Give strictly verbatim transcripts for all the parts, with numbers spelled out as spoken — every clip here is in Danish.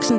Voksen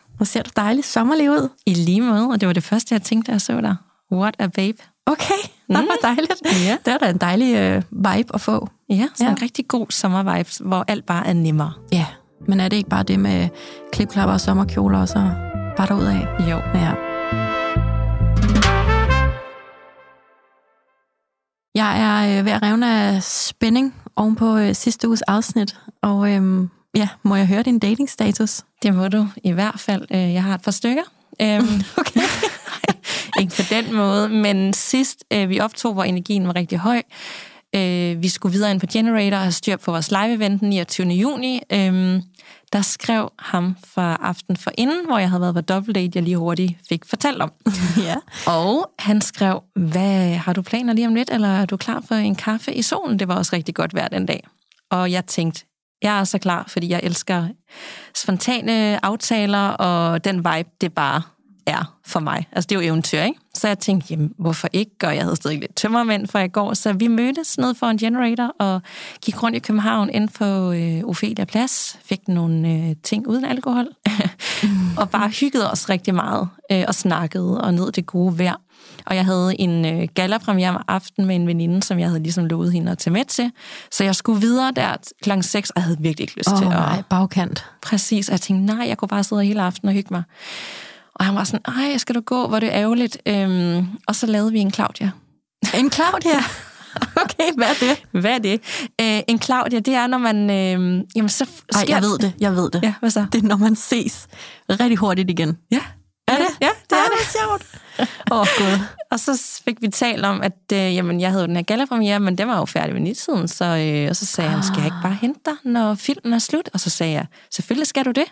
Hvor ser du dejligt sommerlig ud. I lige måde, og det var det første, jeg tænkte, da jeg så dig. What a babe. Okay, mm. Det var dejligt. Yeah. Det var da en dejlig øh, vibe at få. Ja, så ja. En rigtig god sommervibe, hvor alt bare er nemmere. Ja, men er det ikke bare det med klipklapper og sommerkjoler, og så bare derudad? Jo. Ja. Jeg er øh, ved at revne af spænding oven på øh, sidste uges afsnit, og... Øh, Ja, må jeg høre din datingstatus? Det må du i hvert fald. Jeg har et par stykker. Okay. Ikke på den måde, men sidst vi optog, hvor energien var rigtig høj. Vi skulle videre ind på Generator og have styr på vores live-event den niogtyvende juni. Der skrev ham fra aften for inden, hvor jeg havde været på dobbeltdate, jeg lige hurtigt fik fortalt om. Ja. Og han skrev, hvad har du planer lige om lidt, eller er du klar for en kaffe i solen? Det var også rigtig godt vejr den dag. Og jeg tænkte, jeg er så klar, fordi jeg elsker spontane aftaler, og den vibe, det bare er for mig. Altså, det er jo eventyr, ikke? Så jeg tænkte, jamen, hvorfor ikke? Og jeg havde stadig lidt tømmermænd fra i går, så vi mødtes ned for en Generator og gik rundt i København ind på øh, Ophelia Plads, fik nogle øh, ting uden alkohol, mm. og bare hyggede os rigtig meget, øh, og snakkede, og nød det gode vejr. Og jeg havde en øh, gallapremiere om aftenen med en veninde, som jeg havde ligesom lovet hende at tage med til. Så jeg skulle videre der klokken seks, og jeg havde virkelig ikke lyst oh, til at... Åh nej, bagkant. Præcis, og jeg tænkte, nej, jeg kunne bare sidde hele aftenen og hygge mig. Og han var sådan, ej, skal du gå, hvor det er ærgerligt. Øhm, og så lavede vi en Claudia. En Claudia? Okay, hvad er det? Hvad er det? Øh, en Claudia, det er, når man... Øh, jamen, så sker... Ej, jeg ved det, jeg ved det. Ja, hvad så? Det er, når man ses rigtig hurtigt igen. Ja. Er det? Ja, det er det. Sjovt. Åh, gud. Og så fik vi talt om, at øh, jamen, jeg havde den her gallapremiere, men den var jo færdig ved nitiden, så, øh, og så sagde ah. han, skal jeg ikke bare hente dig, når filmen er slut? Og så sagde jeg, selvfølgelig skal du det.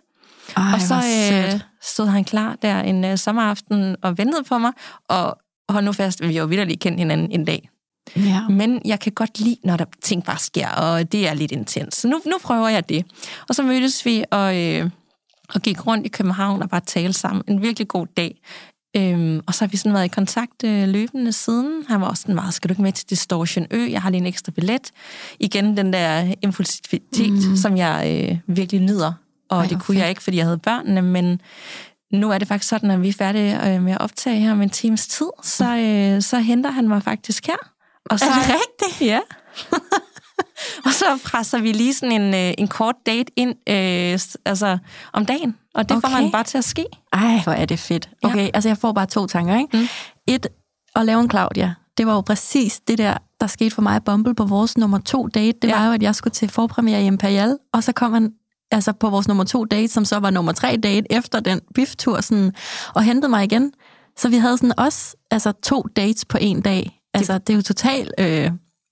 Ej, og så øh, stod han klar der en øh, sommeraften og ventede på mig, og hold nu fast, vi har jo vitterligt kendt hinanden en dag. Ja. Men jeg kan godt lide, når der ting bare sker, og det er lidt intens. Så nu, nu prøver jeg det. Og så mødtes vi og... Øh, og gik rundt i København og bare tale sammen. En virkelig god dag. Øhm, og så har vi sådan været i kontakt øh, løbende siden. Han var også sådan meget, skal du ikke med til Distortion Ø? Jeg har lige en ekstra billet. Igen den der impulsivitet, mm. som jeg øh, virkelig nyder. Og Ej, det kunne okay. jeg ikke, fordi jeg havde børnene, men nu er det faktisk sådan, at vi er færdige øh, med at optage her om en times tid. Så, øh, så henter han mig faktisk her. Og så, er det rigtigt? Ja. Og så presser vi lige sådan en, en kort date ind øh, altså om dagen, og det okay. får man bare til at ske. Ej, hvor er det fedt. Okay, ja. Altså jeg får bare to tanker, ikke? Mm. Et, at lave en Claudia, det var jo præcis det der, der skete for mig i Bumble på vores nummer to date. Det ja. var jo, at jeg skulle til forpremiere i Imperial, og så kom han altså på vores nummer to date, som så var nummer tre date efter den bifftur, sådan, og hentede mig igen. Så vi havde sådan også altså, to dates på en dag. Altså, det, det er jo totalt... Øh,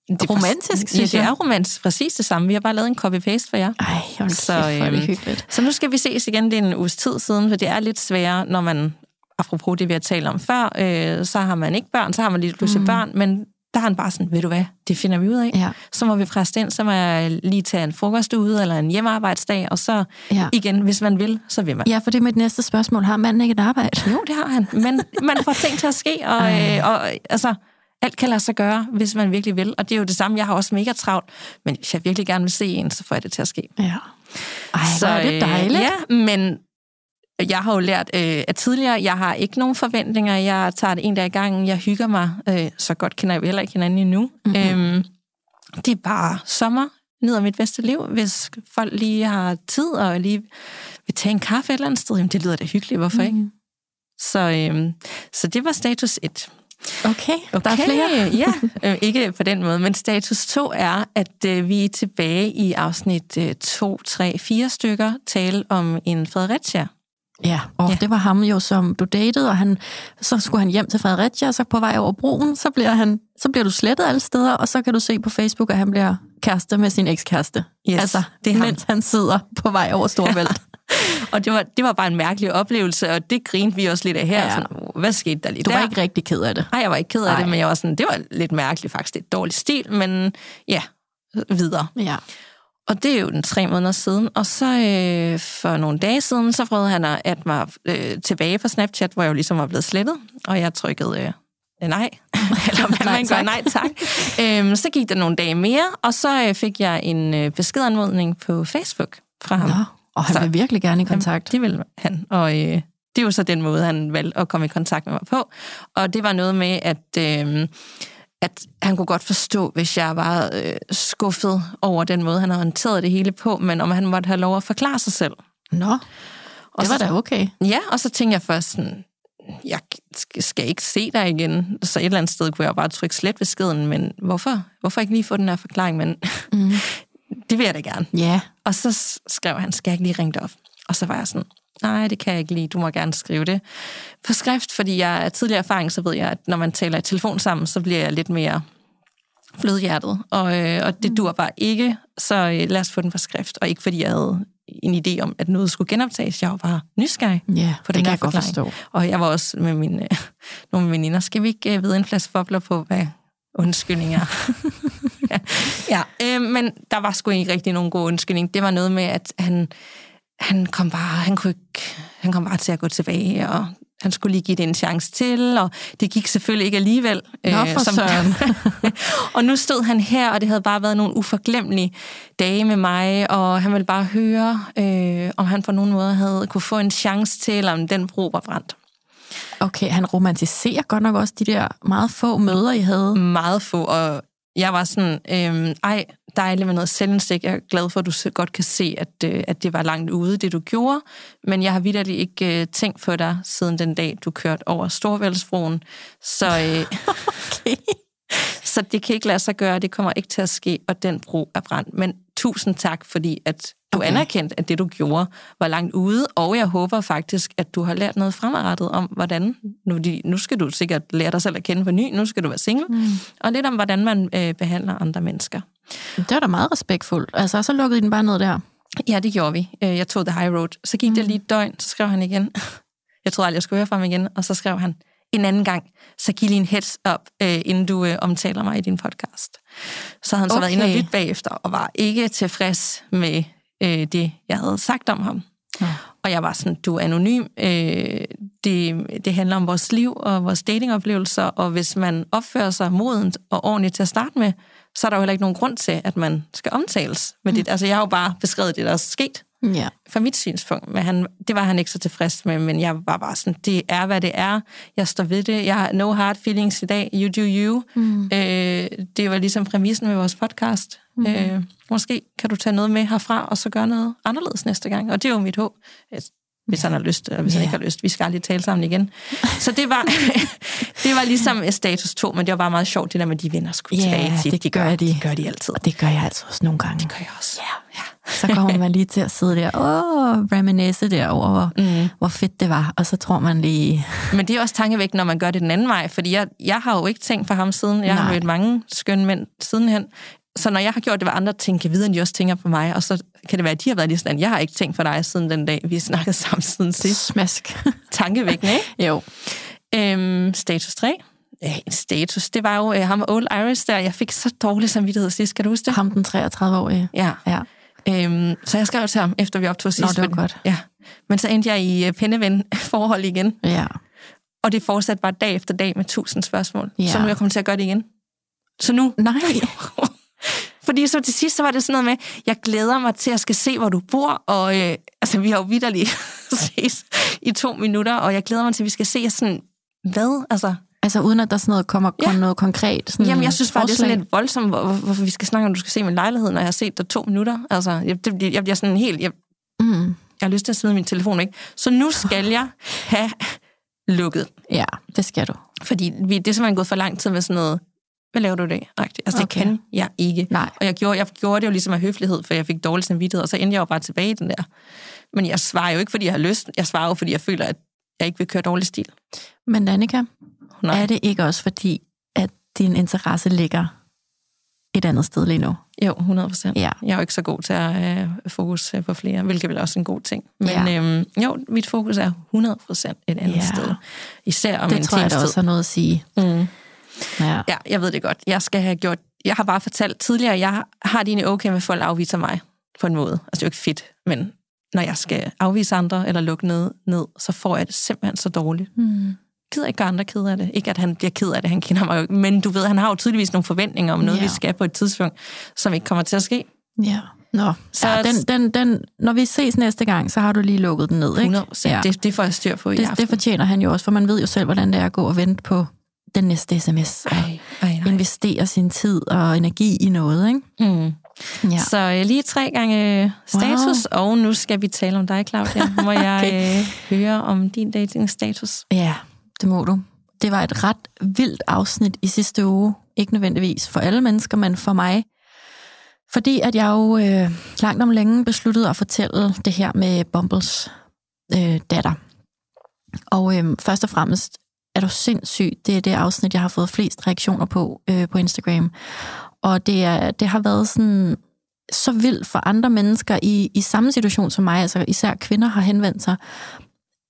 Det er romantisk, synes ja, jeg. Det er romantisk. Præcis det samme. Vi har bare lavet en copy-paste for jer. Ej, okay, så, øh, for det hyggeligt. Så nu skal vi ses igen. Det er en uges tid siden, for det er lidt sværere, når man, apropos det vi har talt om før, øh, så har man ikke børn, så har man lige pludselig mm. børn, men der er han bare sådan, ved du hvad, det finder vi ud af. Ja. Så må vi præste ind, så må jeg lige tage en frokost ude, eller en hjemmearbejdsdag, og så ja. igen, hvis man vil, så vil man. Ja, for det er mit næste spørgsmål. Har manden ikke et arbejde? Jo, det har han. Men man får ting til at ske, og, øh, og altså... Alt kan lade sig gøre, hvis man virkelig vil. Og det er jo det samme. Jeg har også mega travlt. Men hvis jeg virkelig gerne vil se en, så får jeg det til at ske. Ja. Ej, så er det dejligt. Ja, men jeg har jo lært øh, at tidligere, jeg har ikke nogen forventninger. Jeg tager det en dag i gangen. Jeg hygger mig. Øh, så godt kender jeg heller ikke hinanden endnu. Mm-hmm. Øhm, det er bare sommer. Nyder mit bedste liv. Hvis folk lige har tid og lige vil tage en kaffe et eller andet sted, jamen det lyder da hyggeligt. Hvorfor mm-hmm. ikke? Så, øh, så det var status et. Okay, okay, der er flere. Ja, øh, ikke på den måde, men status to er, at øh, vi er tilbage i afsnit øh, to, tre, fire stykker, tale om en Fredericia. Ja, og ja. det var ham jo, som du datede, og han, så skulle han hjem til Fredericia, og så på vej over broen, så bliver, han, så bliver du slettet alle steder, og så kan du se på Facebook, at han bliver kæreste med sin ekskæreste. Yes, altså, det mens han sidder på vej over Storebælt. Ja. Og det var, det var bare en mærkelig oplevelse, og det grinte vi også lidt af her. Ja. Sådan, hvad skete der lige der? Du var der? Ikke rigtig ked af det. Nej, jeg var ikke ked af Ej. det, men jeg var sådan, det var lidt mærkeligt faktisk. Det er et dårligt stil, men ja, videre. Ja. Og det er jo den tre måneder siden. Og så øh, for nogle dage siden, så prøvede han at adde mig øh, tilbage på Snapchat, hvor jeg jo ligesom var blevet slettet. Og jeg trykkede... Øh, nej, eller hvad man gør, nej tak. Øhm, så gik der nogle dage mere, og så fik jeg en beskedanmodning på Facebook fra ham. Nå, og han så, vil virkelig gerne i kontakt. Jamen, det ville han, og øh, det er jo så den måde, han valgte at komme i kontakt med mig på. Og det var noget med, at, øh, at han kunne godt forstå, hvis jeg var øh, skuffet over den måde, han havde håndteret det hele på, men om han måtte have lov at forklare sig selv. Nå, det og var så, da okay. Ja, og så tænkte jeg først sådan... jeg skal ikke se dig igen. Så et eller andet sted kunne jeg bare trykke slet beskeden, men hvorfor? Hvorfor ikke lige få den her forklaring? Men mm. det vil jeg da gerne. Yeah. Og så skrev han, skal jeg ikke lige ringe dig op? Og så var jeg sådan, nej, det kan jeg ikke lige. Du må gerne skrive det på skrift, fordi jeg er tidligere erfaring, så ved jeg, at når man taler i telefon sammen, så bliver jeg lidt mere flødhjertet. Og, øh, og det dur bare ikke, så øh, lad os få den på skrift. Og ikke fordi jeg havde en idé om, at noget skulle genoptages. Jeg var bare nysgerrig yeah, på den her forklaring. Og jeg var også med mine, øh, nogle veninder. Skal vi ikke øh, vide en flaske bobler på, hvad undskyldninger er? ja, ja. Øh, men der var sgu ikke rigtig nogen gode undskyldninger. Det var noget med, at han, han, kom, bare, han, kunne ikke, han kom bare til at gå tilbage, og han skulle lige give det en chance til, og det gik selvfølgelig ikke alligevel. Øh, Nå, for som, søren. Og nu stod han her, og det havde bare været nogle uforglemmelige dage med mig, og han ville bare høre, øh, om han på nogen måde havde kunne få en chance til, om den bro var brændt. Okay, han romantiserer godt nok også de der meget få møder, I havde. Meget få, og jeg var sådan, øh, ej, dejligt med noget selvindsigt. Jeg er glad for, at du godt kan se, at, øh, at det var langt ude, det du gjorde. Men jeg har vitterligt ikke øh, tænkt på dig, siden den dag, du kørte over Storebæltsbroen. Så, øh, okay. Så det kan ikke lade sig gøre, det kommer ikke til at ske, og den bro er brændt. Men tusind tak, fordi at du okay. anerkendte, at det, du gjorde, var langt ude. Og jeg håber faktisk, at du har lært noget fremadrettet om, hvordan... Nu, nu skal du sikkert lære dig selv at kende på ny, nu skal du være single. Mm. Og lidt om, hvordan man øh, behandler andre mennesker. Det var da meget respektfuldt. Altså, så lukkede I den bare ned der. Ja, det gjorde vi. Jeg tog the high road. Så gik mm. det lige et døgn, så skrev han igen. Jeg troede aldrig, jeg skulle høre fra ham igen. Og så skrev han en anden gang, så giv lige en heads up, inden du omtaler mig i din podcast. Så havde han okay. så været inde og lytte bagefter, og var ikke tilfreds med det, jeg havde sagt om ham. Ja. Og jeg var sådan, du er anonym. Det, det handler om vores liv og vores datingoplevelser, og hvis man opfører sig modent og ordentligt til at starte med, så er der jo heller ikke nogen grund til, at man skal omtales med det. Altså, jeg har jo bare beskrevet det, der er sket ja. fra mit synspunkt. Men han, det var han ikke så tilfreds med, men jeg var bare sådan, det er, hvad det er. Jeg står ved det. Jeg har no hard feelings i dag. You do you. Mm. Øh, det var ligesom præmissen med vores podcast. Mm. Øh, måske kan du tage noget med herfra, og så gøre noget anderledes næste gang. Og det er jo mit håb. Hvis han har lyst, eller hvis yeah. han ikke har lyst. Vi skal aldrig tale sammen igen. Så det var, det var ligesom status to, men det var bare meget sjovt, det der med, de venner skulle yeah, tilbage til. det de gør, gør de. Det gør de altid. Og det gør jeg altså også nogle gange. Det gør jeg også. Yeah. Ja. Så kommer man lige til at sidde der, åh, reminisce derover, hvor, mm. hvor fedt det var, og så tror man lige... Men det er også tankevækkende, når man gør det den anden vej, fordi jeg, jeg har jo ikke tænkt for ham siden. Jeg Nej. har mødt mange skønne mænd sidenhen. Så når jeg har gjort det, hvad andre tænker videre, end de også tænker på mig, og så kan det være, at de har været lige sådan, jeg har ikke tænkt på dig siden den dag, vi snakkede sammen siden sidst. Smask. Tankevækkende, ikke? Jo. Øhm, status tre. Ja, en status. Det var jo øh, ham og Old Iris der. Jeg fik så dårlig samvittighed sidst. Kan du huske det? Ham den treogtredive-årige. Ja. ja. Øhm, så jeg skrev til ham, efter vi optog sidst. Nå, det var godt. Ja. Men så endte jeg i øh, penneven-forhold igen. Ja. Og det fortsatte bare dag efter dag med tusind spørgsmål. Ja. Så nu er jeg kommet til at gøre det igen. Så nu... Nej. Fordi så til sidst, så var det sådan noget med, jeg glæder mig til, at jeg skal se, hvor du bor, og øh, altså, vi har jo vitterligt ses i to minutter, og jeg glæder mig til, at vi skal se sådan, hvad? Altså, altså uden at der sådan noget kommer ja. noget konkret? Sådan Jamen, jeg synes bare, forslag. det er sådan lidt voldsomt, hvor, hvorfor vi skal snakke om, du skal se min lejlighed, når jeg har set dig to minutter. Altså, jeg, det, jeg bliver sådan helt, jeg, mm. jeg har lyst til at sidde min telefon, ikke? Så nu skal jeg have lukket. Ja, det skal du. Fordi vi, det er simpelthen gået for lang tid med sådan noget, hvad laver du i dag? Altså, okay. det kan jeg ikke. Nej. Og jeg gjorde, jeg gjorde det jo ligesom af høflighed, for jeg fik dårlig samvittighed, og så endte jeg jo bare tilbage i den der. Men jeg svarer jo ikke, fordi jeg har lyst. Jeg svarer jo, fordi jeg føler, at jeg ikke vil køre dårlig stil. Men Danica, Nej. er det ikke også fordi, at din interesse ligger et andet sted lige nu. Jo, hundrede procent. Ja. Jeg er jo ikke så god til at øh, fokusere på flere, hvilket vel også er en god ting. Men ja. øhm, jo, mit fokus er hundrede procent et andet ja. sted. Især om det en tror jeg, der også har noget at sige. Mm. Ja. ja, jeg ved det godt. Jeg skal have gjort... Jeg har bare fortalt tidligere, at jeg har det egentlig okay med, at folk afviser mig på en måde. Altså, det er jo ikke fedt, men når jeg skal afvise andre eller lukke ned, ned så får jeg det simpelthen så dårligt. Mm. Jeg gider ikke gøre andre ked af det. Ikke at han bliver ked af det, han kender mig jo ikke. Men du ved, han har jo tydeligvis nogle forventninger om noget, yeah. vi skal på et tidspunkt, som ikke kommer til at ske. Yeah. Nå. Så ja. Så den, den, den, når vi ses næste gang, så har du lige lukket den ned, ikke? hundrede procent. Ja. Det, det får jeg styr på i det, aften. Det fortjener han jo også, for man ved jo selv, hvordan det er at gå og vente på den næste sms. Og ej, ej, investere sin tid og energi i noget, ikke? Mm. Ja. Så lige tre gange status, wow. og nu skal vi tale om dig, Claudia. Må jeg okay. øh, høre om din dating-status? Ja. Det må du. Det var et ret vildt afsnit i sidste uge. Ikke nødvendigvis for alle mennesker, men for mig. Fordi at jeg jo øh, langt om længe besluttede at fortælle det her med Bumbles øh, datter. Og øh, først og fremmest er du sindssyg. Det er det afsnit, jeg har fået flest reaktioner på øh, på Instagram. Og det, er, det har været sådan så vildt for andre mennesker i, i samme situation som mig. Altså især kvinder har henvendt sig,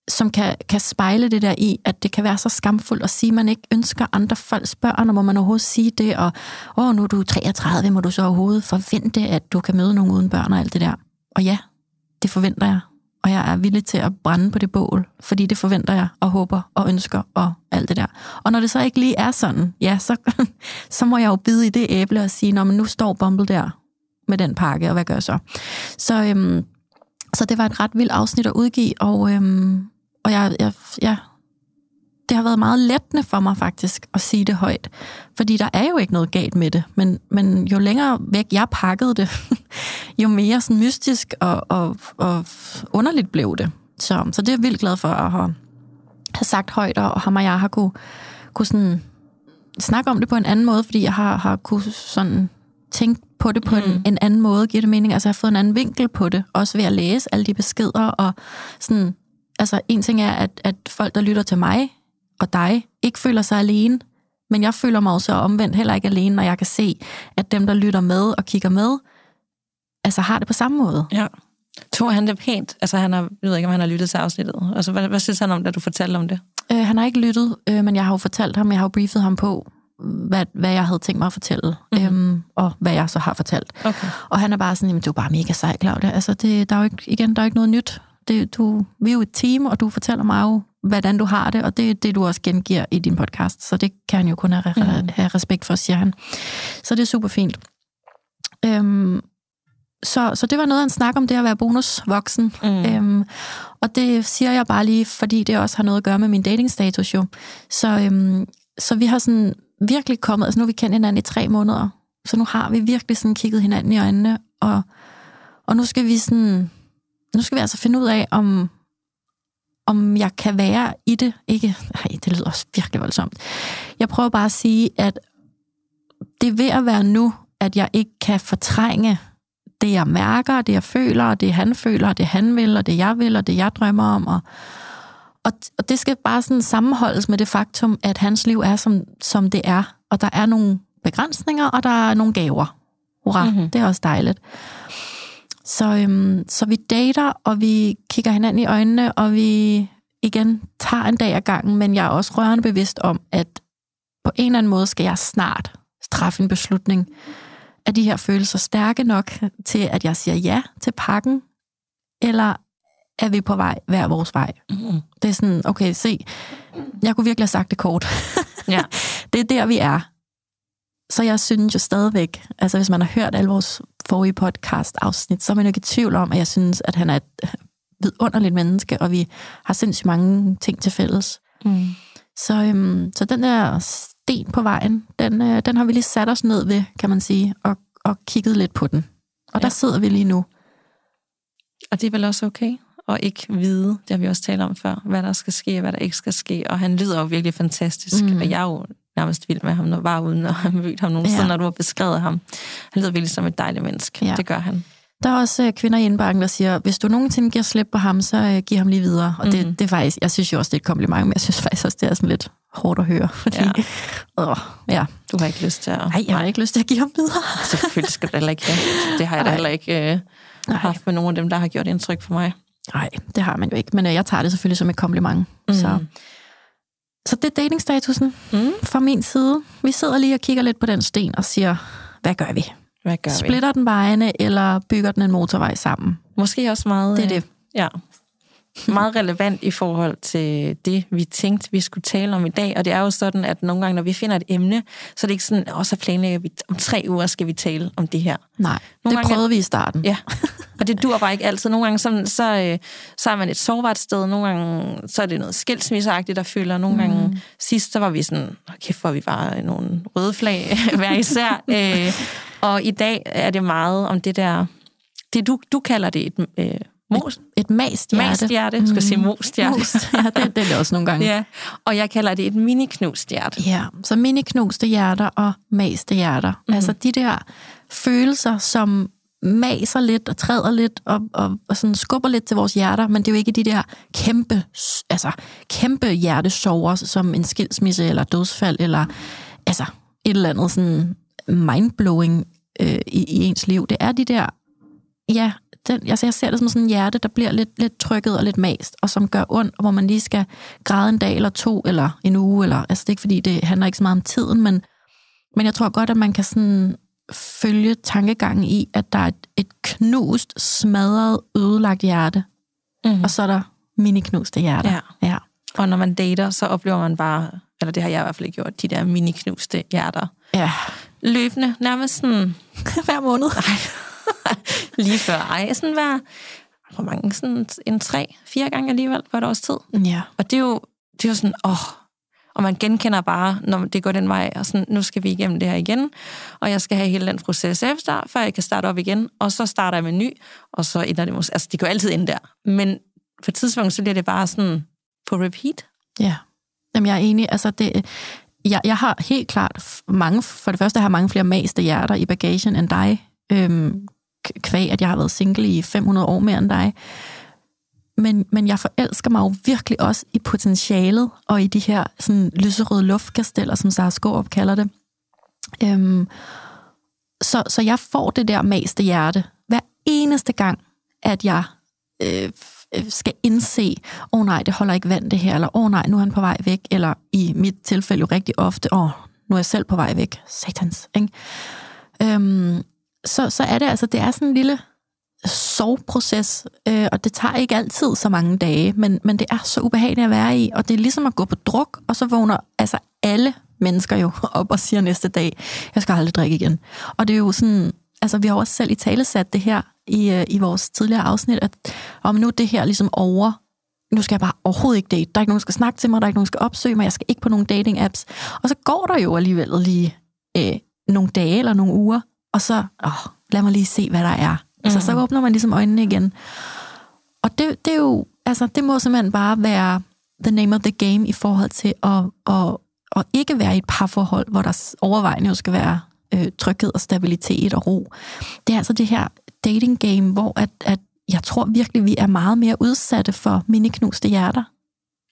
som kan, kan spejle det der i, at det kan være så skamfuldt at sige, at man ikke ønsker andre folks børn, og må man overhovedet sige det, og åh, nu er du treogtredive, må du så overhovedet forvente, at du kan møde nogen uden børn og alt det der. Og ja, det forventer jeg, og jeg er villig til at brænde på det bål, fordi det forventer jeg, og håber, og ønsker, og alt det der. Og når det så ikke lige er sådan, ja, så, så må jeg jo bide i det æble og sige, nå, men nu står Bumble der med den pakke, og hvad gør jeg så? Så, øhm, så det var et ret vildt afsnit at udgive, og... Øhm, Og jeg, jeg, jeg, det har været meget lettende for mig faktisk at sige det højt. Fordi der er jo ikke noget galt med det. Men, men jo længere væk jeg pakkede det, jo mere sådan mystisk og, og, og underligt blev det. Så, så det er jeg vildt glad for at have, have sagt højt, og ham og jeg har kunne, kunne sådan snakke om det på en anden måde. Fordi jeg har, har kunne sådan tænke på det på mm. en, en anden måde, giver det mening. Altså jeg har fået en anden vinkel på det, også ved at læse alle de beskeder og sådan... Altså, en ting er, at, at folk, der lytter til mig og dig, ikke føler sig alene, men jeg føler mig også omvendt heller ikke alene, når jeg kan se, at dem, der lytter med og kigger med, altså har det på samme måde. Ja. Tog han det pænt? Altså, han har, jeg ved ikke, om han har lyttet til afsnittet. Altså, hvad, hvad synes han om, da du fortalte om det? Øh, han har ikke lyttet, øh, men jeg har jo fortalt ham, jeg har jo briefet ham på, hvad, hvad jeg havde tænkt mig at fortælle, mm-hmm. øhm, og hvad jeg så har fortalt. Okay. Og han er bare sådan, jamen, du er bare mega sej, Claudia. Altså, det, der er jo ikke, igen, der er ikke noget nyt. Det, du, vi er jo et team, og du fortæller mig jo, hvordan du har det, og det er det, du også gengiver i din podcast. Så det kan han jo kun have, mm. have respekt for, siger han. Så det er super fint. Øhm, så, så det var noget, han snakker om, det at være bonusvoksen. Mm. Øhm, og det siger jeg bare lige, fordi det også har noget at gøre med min datingstatus jo. Så, øhm, så vi har sådan virkelig kommet, altså nu har vi kendt hinanden i tre måneder, så nu har vi virkelig sådan kigget hinanden i øjnene, og, og nu skal vi sådan... Nu skal vi altså finde ud af, om, om jeg kan være i det. Ikke? Nej, det lyder også virkelig voldsomt. Jeg prøver bare at sige, at det er ved at være nu, at jeg ikke kan fortrænge det, jeg mærker, det, jeg føler, det, han føler, det, han vil, og det, jeg vil, og det, jeg drømmer om. Og, og, og det skal bare sådan sammenholdes med det faktum, at hans liv er, som, som det er. Og der er nogle begrænsninger, og der er nogle gaver. Hurra, mm-hmm. Det er også dejligt. Så, øhm, så vi dater, og vi kigger hinanden i øjnene, og vi igen tager en dag ad gangen, men jeg er også rørende bevidst om, at på en eller anden måde skal jeg snart træffe en beslutning. Er de her følelser stærke nok til, at jeg siger ja til pakken, eller er vi på vej hver vores vej? Mm. Det er sådan, okay, se, jeg kunne virkelig have sagt det kort. Ja. Det er der, vi er. Så jeg synes jo stadigvæk, altså hvis man har hørt alle vores forrige podcast-afsnit, så er man jo ikke i tvivl om, at jeg synes, at han er et vidunderligt menneske, og vi har sindssygt mange ting til fælles. Mm. Så, øhm, så den der sten på vejen, den, øh, den har vi lige sat os ned ved, kan man sige, og, og kigget lidt på den. Og ja. Der sidder vi lige nu. Og det er vel også okay at ikke vide, det har vi også talt om før, hvad der skal ske, hvad der ikke skal ske, og han lyder jo virkelig fantastisk, mm. og jeg er jo nærmest vild med ham, når var uden, og han mødte ham nogensinde, ja. Når du har beskrevet ham. Han lyder virkelig som et dejligt menneske. Ja. Det gør han. Der er også øh, kvinder i indbakken, der siger, hvis du nogensinde giver slip på ham, så øh, giv ham lige videre. Og mm-hmm. det, det er faktisk, jeg synes jo også, det er et kompliment, men jeg synes faktisk også, det er sådan lidt hårdt at høre. Fordi, ja. Åh, ja. Du har ikke lyst til at... Nej, jeg har ikke lyst til at give ham videre. Selvfølgelig skal det heller ikke. Ja. Det har jeg da heller ikke øh, haft med nogen af dem, der har gjort indtryk for mig. Nej, det har man jo ikke. Men øh, jeg tager det selvfølgelig som et kompliment. Mm. Så... Så det er datingstatusen mm. fra min side. Vi sidder lige og kigger lidt på den sten og siger, hvad gør vi? Hvad gør Splitter vi? Splitter den vejene, eller bygger den en motorvej sammen? Måske også meget... Det er det. Ja. Meget relevant i forhold til det, vi tænkte, vi skulle tale om i dag. Og det er jo sådan, at nogle gange, når vi finder et emne, så er det ikke sådan, og så planlægger vi, om tre uger skal vi tale om det her. Nej, nogle det gange, prøvede vi i starten. Ja, og det dur bare ikke altid. Nogle gange, så, så, så er man et sårbart sted. Nogle gange, så er det noget skilsmisseagtigt, der fylder. Nogle mm. gange sidst, så var vi sådan, kæft, hvor vi bare nogle røde flag hver især. Æ, og i dag er det meget om det der, det du, du kalder det et... Øh, Most. Et, et mast hjerte. Mast hjerte. Jeg skal sige most hjerte. Most. Ja, det, det er det også nogle gange. Ja. Og jeg kalder det et mini-knust hjerte. Ja, så mini-knuste hjerter og maste hjerter. Mm-hmm. Altså de der følelser, som maser lidt og træder lidt og, og, og sådan skubber lidt til vores hjerter, men det er jo ikke de der kæmpe, altså, kæmpe hjertesover, som en skilsmisse eller dødsfald eller altså, et eller andet sådan mindblowing øh, i, i ens liv. Det er de der, ja... Den, altså jeg ser det som sådan en hjerte, der bliver lidt, lidt trykket og lidt mast, og som gør ondt, hvor man lige skal græde en dag eller to, eller en uge, eller, altså det er ikke fordi, det handler ikke så meget om tiden, men, men jeg tror godt, at man kan sådan følge tankegangen i, at der er et, et knust, smadret, ødelagt hjerte, mm-hmm. og så er der mini-knuste hjerter. Ja. Ja. Og når man dater, så oplever man bare, eller det har jeg i hvert fald gjort, de der mini-knuste hjerter. Ja. Løbende, nærmest sådan hver måned. Nej. Lige før ej, sådan var hvor mange, sådan en tre, fire gange alligevel på et års tid. Ja. Og det er jo, det er jo sådan, åh, og man genkender bare, når det går den vej, og sådan, nu skal vi igennem det her igen, og jeg skal have hele den proces efter, før jeg kan starte op igen, og så starter jeg med en ny, og så ender det måske, altså det går altid ind der, men for tidspunkt, så bliver det bare sådan på repeat. Ja, jamen jeg er enig, altså det... Jeg, jeg har helt klart mange, for det første, jeg har mange flere maste hjerter i bagagen end dig, øhm, kvæg, at jeg har været single i fem hundrede år mere end dig. Men, men jeg forelsker mig jo virkelig også i potentialet, og i de her sådan, lyserøde luftkasteller, som Sarah Skårup kalder det. Øhm, så, så jeg får det der maste hjerte hver eneste gang, at jeg øh, skal indse, åh oh, nej, det holder ikke vand det her, eller åh oh, nej, nu er han på vej væk, eller i mit tilfælde jo rigtig ofte, åh, oh, nu er jeg selv på vej væk. Satans, ikke? Øhm, Så, så er det altså, det er sådan en lille soveproces, øh, og det tager ikke altid så mange dage, men, men det er så ubehageligt at være i, og det er ligesom at gå på druk, og så vågner altså alle mennesker jo op og siger næste dag, jeg skal aldrig drikke igen. Og det er jo sådan, altså vi har også selv i tale sat det her i, i vores tidligere afsnit, at om nu det her ligesom over, nu skal jeg bare overhovedet ikke date, der er ikke nogen, der skal snakke til mig, der er ikke nogen, der skal opsøge mig, jeg skal ikke på nogle dating-apps. Og så går der jo alligevel lige øh, nogle dage eller nogle uger, og så, åh, lad mig lige se, hvad der er. Altså, mm. så åbner man ligesom øjnene igen. Og det, det er jo, altså, det må simpelthen bare være the name of the game i forhold til at, at, at ikke være i et parforhold, hvor der overvejende jo skal være øh, tryghed og stabilitet og ro. Det er altså det her dating game, hvor at, at jeg tror virkelig, vi er meget mere udsatte for mini-knuste hjerter.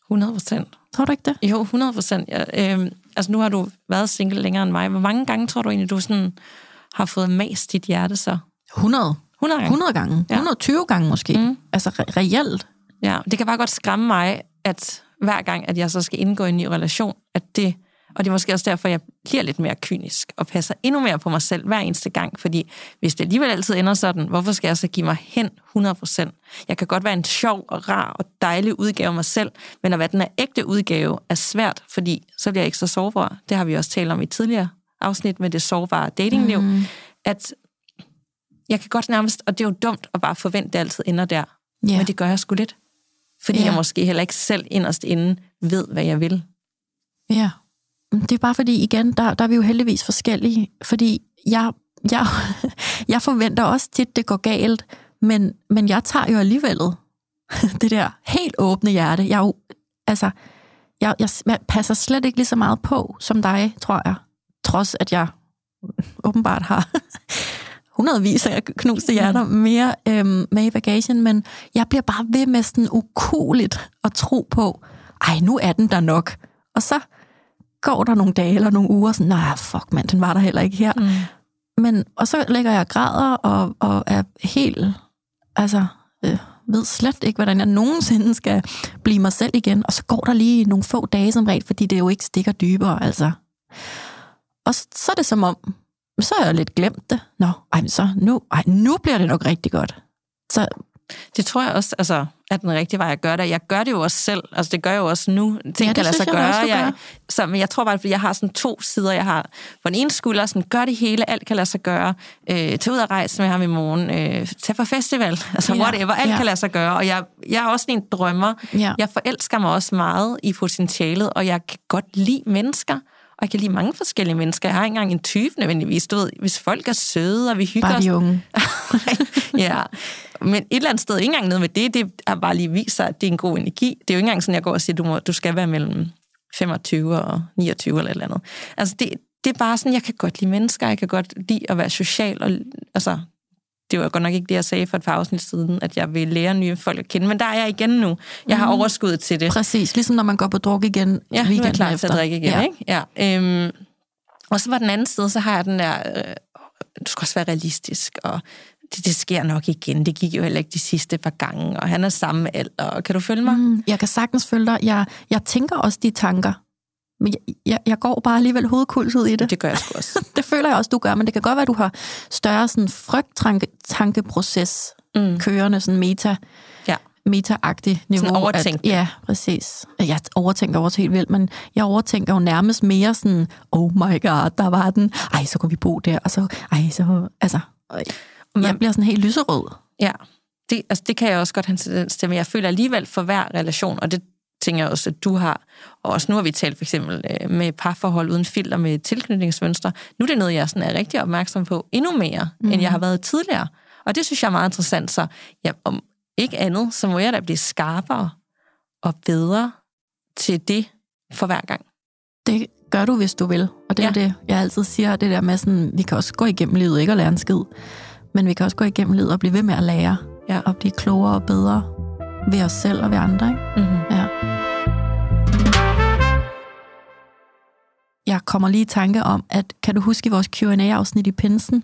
hundrede procent. Tror du ikke det? Jo, hundrede procent. Ja, øh, altså, nu har du været single længere end mig. Hvor mange gange tror du egentlig, du sådan... har fået mast dit hjerte så? hundrede? hundrede gange? hundrede gange. Ja. hundrede og tyve gange måske. Mm. Altså re- reelt. Ja, det kan bare godt skræmme mig, at hver gang, at jeg så skal indgå i en ny relation, at det, og det er måske også derfor, jeg bliver lidt mere kynisk, og passer endnu mere på mig selv hver eneste gang, fordi hvis det alligevel altid ender sådan, hvorfor skal jeg så give mig hen hundrede procent? Jeg kan godt være en sjov og rar og dejlig udgave af mig selv, men at være den her ægte udgave er svært, fordi så bliver jeg ikke så sårbar. Det har vi også talt om i tidligere afsnit med det sårbare datingliv, mm. at jeg kan godt nærmest, og det er jo dumt at bare forvente, det altid ender der. Yeah. Men det gør jeg sgu lidt. Fordi yeah. jeg måske heller ikke selv inderst inden ved, hvad jeg vil. Ja. Yeah. Det er bare fordi, igen, der, der er vi jo heldigvis forskellige. Fordi jeg, jeg, jeg forventer også tit, det går galt, men, men jeg tager jo alligevel det der helt åbne hjerte. Jeg, jo, altså, jeg, jeg passer slet ikke lige så meget på som dig, tror jeg. Trods at jeg åbenbart har hundredvis af knuste hjerter mere øhm, med i bagagen, men jeg bliver bare ved med sådan ukuligt at tro på, ej, nu er den der nok. Og så går der nogle dage eller nogle uger, sådan, nej, fuck mand, den var der heller ikke her. Mm. Men, og så lægger jeg græder og, og er helt, altså, øh, ved slet ikke, hvordan jeg nogensinde skal blive mig selv igen. Og så går der lige nogle få dage som regel, fordi det jo ikke stikker dybere, altså. Og så, så er det som om, så har jeg lidt glemt det. Nå, ej, men så nu, ej, nu bliver det nok rigtig godt. Så det tror jeg også, altså, er den rigtige vej at gøre det. Jeg gør det jo også selv. Altså, det gør jeg jo også nu. Ting ja, kan lade sig gøre. Også, jeg, så, men jeg tror bare, at jeg har sådan to sider. Jeg har på den ene skulder, sådan, gør det hele, alt kan lade sig gøre. Øh, tag ud og rejse med ham i morgen. Øh, tag på festival. Altså, ja. Whatever. Alt ja. Kan lade sig gøre. Og jeg, jeg er også en drømmer. Ja. Jeg forelsker mig også meget i potentialet, og jeg kan godt lide mennesker. Og jeg kan lide mange forskellige mennesker. Jeg har ikke engang en type nødvendigvis. Du ved, hvis folk er søde, og vi hygger os... Bare de unge. Ja, men et eller andet sted, ikke engang noget med det, det er bare lige vist sig, at det er en god energi. Det er jo ikke engang sådan, jeg går og siger, du, må, du skal være mellem femogtyve og niogtyve eller et eller andet. Altså, det, det er bare sådan, jeg kan godt lide mennesker, jeg kan godt lide at være social. Og, altså, det var godt nok ikke det, jeg sagde for et par afsnit siden, at jeg vil lære nye folk at kende, men der er jeg igen nu. Jeg har mm. overskud til det. Præcis, ligesom når man går på druk igen. Ja, nu er jeg klar til at drikke igen, ja. Ikke? Ja. Øhm, og så på den anden side, så har jeg den der, øh, du skal også være realistisk, og Det, det sker nok igen. Det gik jo heller ikke de sidste par gange, og han er sammen med alt, og kan du følge mig? Mm, jeg kan sagtens følge dig. Jeg, jeg tænker også de tanker, men jeg, jeg, jeg går bare alligevel hovedkuls ud i det. Det gør jeg sgu også. Det føler jeg også, du gør, men det kan godt være, at du har større sådan frygt-tankeproces mm. kørende, sådan meta, ja. meta-agtig niveau. Sådan overtænkt. Ja, præcis. Jeg overtænker også helt vildt, men jeg overtænker jo nærmest mere sådan, oh my god, der var den. Ej, så kunne vi bo der, og så, ej, så, altså... Øj. Man jeg bliver sådan helt lyserød. Ja, det, altså, det kan jeg også godt have en tendens til, men jeg føler alligevel for hver relation, og det tænker jeg også, at du har, og også nu har vi talt for eksempel med parforhold uden filter, med tilknytningsmønster. Nu er det noget, jeg sådan er rigtig opmærksom på endnu mere, mm. end jeg har været tidligere. Og det synes jeg er meget interessant, så ja, om ikke andet, så må jeg da blive skarpere og bedre til det for hver gang. Det gør du, hvis du vil. Og det ja. Er det, jeg altid siger, det der med sådan, vi kan også gå igennem livet, ikke at lære en skid. Men vi kan også gå igennem livet og blive ved med at lære. Ja. Og blive klogere og bedre ved os selv og ved andre. Ikke? Mm-hmm. Ja. Jeg kommer lige i tanke om, at kan du huske i vores Q and A-afsnit i Pinsen,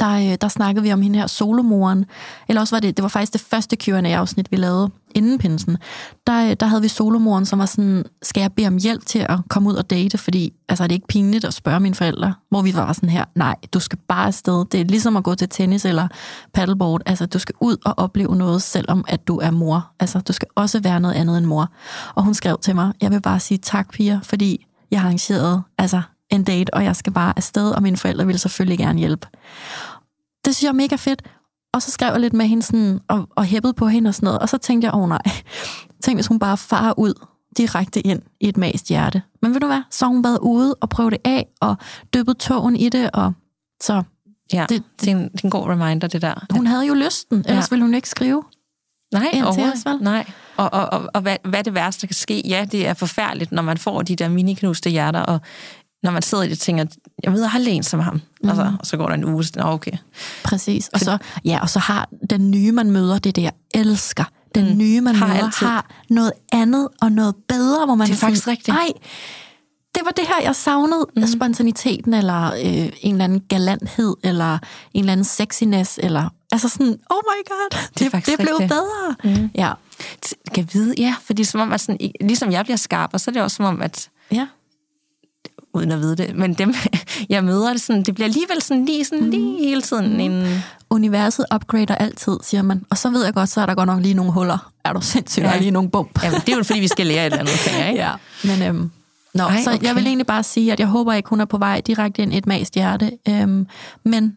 der, der snakkede vi om hende her solomoren. Eller også var det, det var faktisk det første Q and A-afsnit, vi lavede inden Pinsen. Der, der havde vi solomoren, som var sådan, skal jeg bede om hjælp til at komme ud og date? Fordi altså, er det ikke pinligt at spørge mine forældre? Hvor vi var sådan her, nej, du skal bare afsted. Det er ligesom at gå til tennis eller paddleboard. Altså, du skal ud og opleve noget, selvom at du er mor. Altså, du skal også være noget andet end mor. Og hun skrev til mig, jeg vil bare sige tak, piger, fordi jeg har arrangeret, altså... en date, og jeg skal bare afsted, og mine forældre ville selvfølgelig gerne hjælpe. Det synes jeg er mega fedt. Og så skrev jeg lidt med hende sådan, og, og hæppede på hende og sådan noget, og så tænkte jeg, åh oh, nej, tænk hvis hun bare farer ud direkte ind i et mast hjerte. Men ved du hvad, så har hun været ude og prøvet det af, og dyppet tåen i det, og så... Ja, det, det, det, er en, det er en god reminder, det der. Hun havde jo lysten, ellers ja. Ville hun ikke skrive. Nej, overhovedet. Os, nej. Og, og, og, og hvad, hvad det værste kan ske, ja, det er forfærdeligt, når man får de der miniknuste hjerter, og når man sidder i det og tænker, jeg ved, jeg har lægen som ham. Mm. Og, så, og så går der en uge, sådan, okay. Præcis. Og så, ja, og så har den nye, man møder, det der elsker. Den mm. nye, man har møder, altid. Har noget andet og noget bedre, hvor man det er faktisk sådan, rigtigt. Nej, det var det her, jeg savnede. Mm. Spontaniteten, eller øh, en eller anden galanthed, eller en eller anden sexiness, eller... Altså sådan, oh my god, det, det, det blev bedre. Mm. Ja. Jeg kan vide, ja, fordi som om, at sådan, ligesom jeg bliver skarp, og så er det også som om, at... Ja. Uden at vide det, men dem, jeg møder, det, sådan, det bliver alligevel sådan lige, sådan lige mm. hele tiden. En... Universet upgrader altid, siger man. Og så ved jeg godt, så er der godt nok lige nogle huller. Er du sindssygt, ja. Der er lige nogle bump. Jamen, det er jo fordi, vi skal lære et eller andet ting, ikke? Ja, men øhm, nå, Ej, så okay. Jeg vil egentlig bare sige, at jeg håber ikke, hun er på vej direkte ind i et mast hjerte. Øhm, men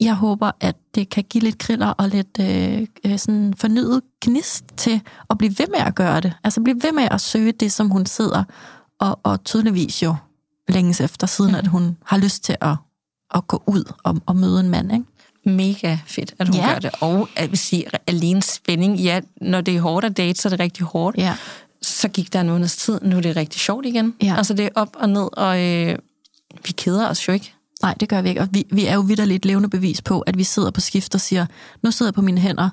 jeg håber, at det kan give lidt kriller og lidt øh, øh, sådan fornyet gnist til at blive ved med at gøre det. Altså blive ved med at søge det, som hun sidder og, og tydeligvis jo længes efter, siden mm. at hun har lyst til at, at gå ud og, og møde en mand, ikke? Mega fedt, at hun ja. Gør det. Og jeg vil sige, alene spænding. Ja, når det er hårdt at date, så er det rigtig hårdt. Ja. Så gik der en måneds tid, nu er det rigtig sjovt igen. Ja. Altså, det er op og ned, og øh, vi keder os jo ikke. Nej, det gør vi ikke. Og vi, vi er jo vitterligt levende bevis på, at vi sidder på skift og siger, nu sidder jeg på mine hænder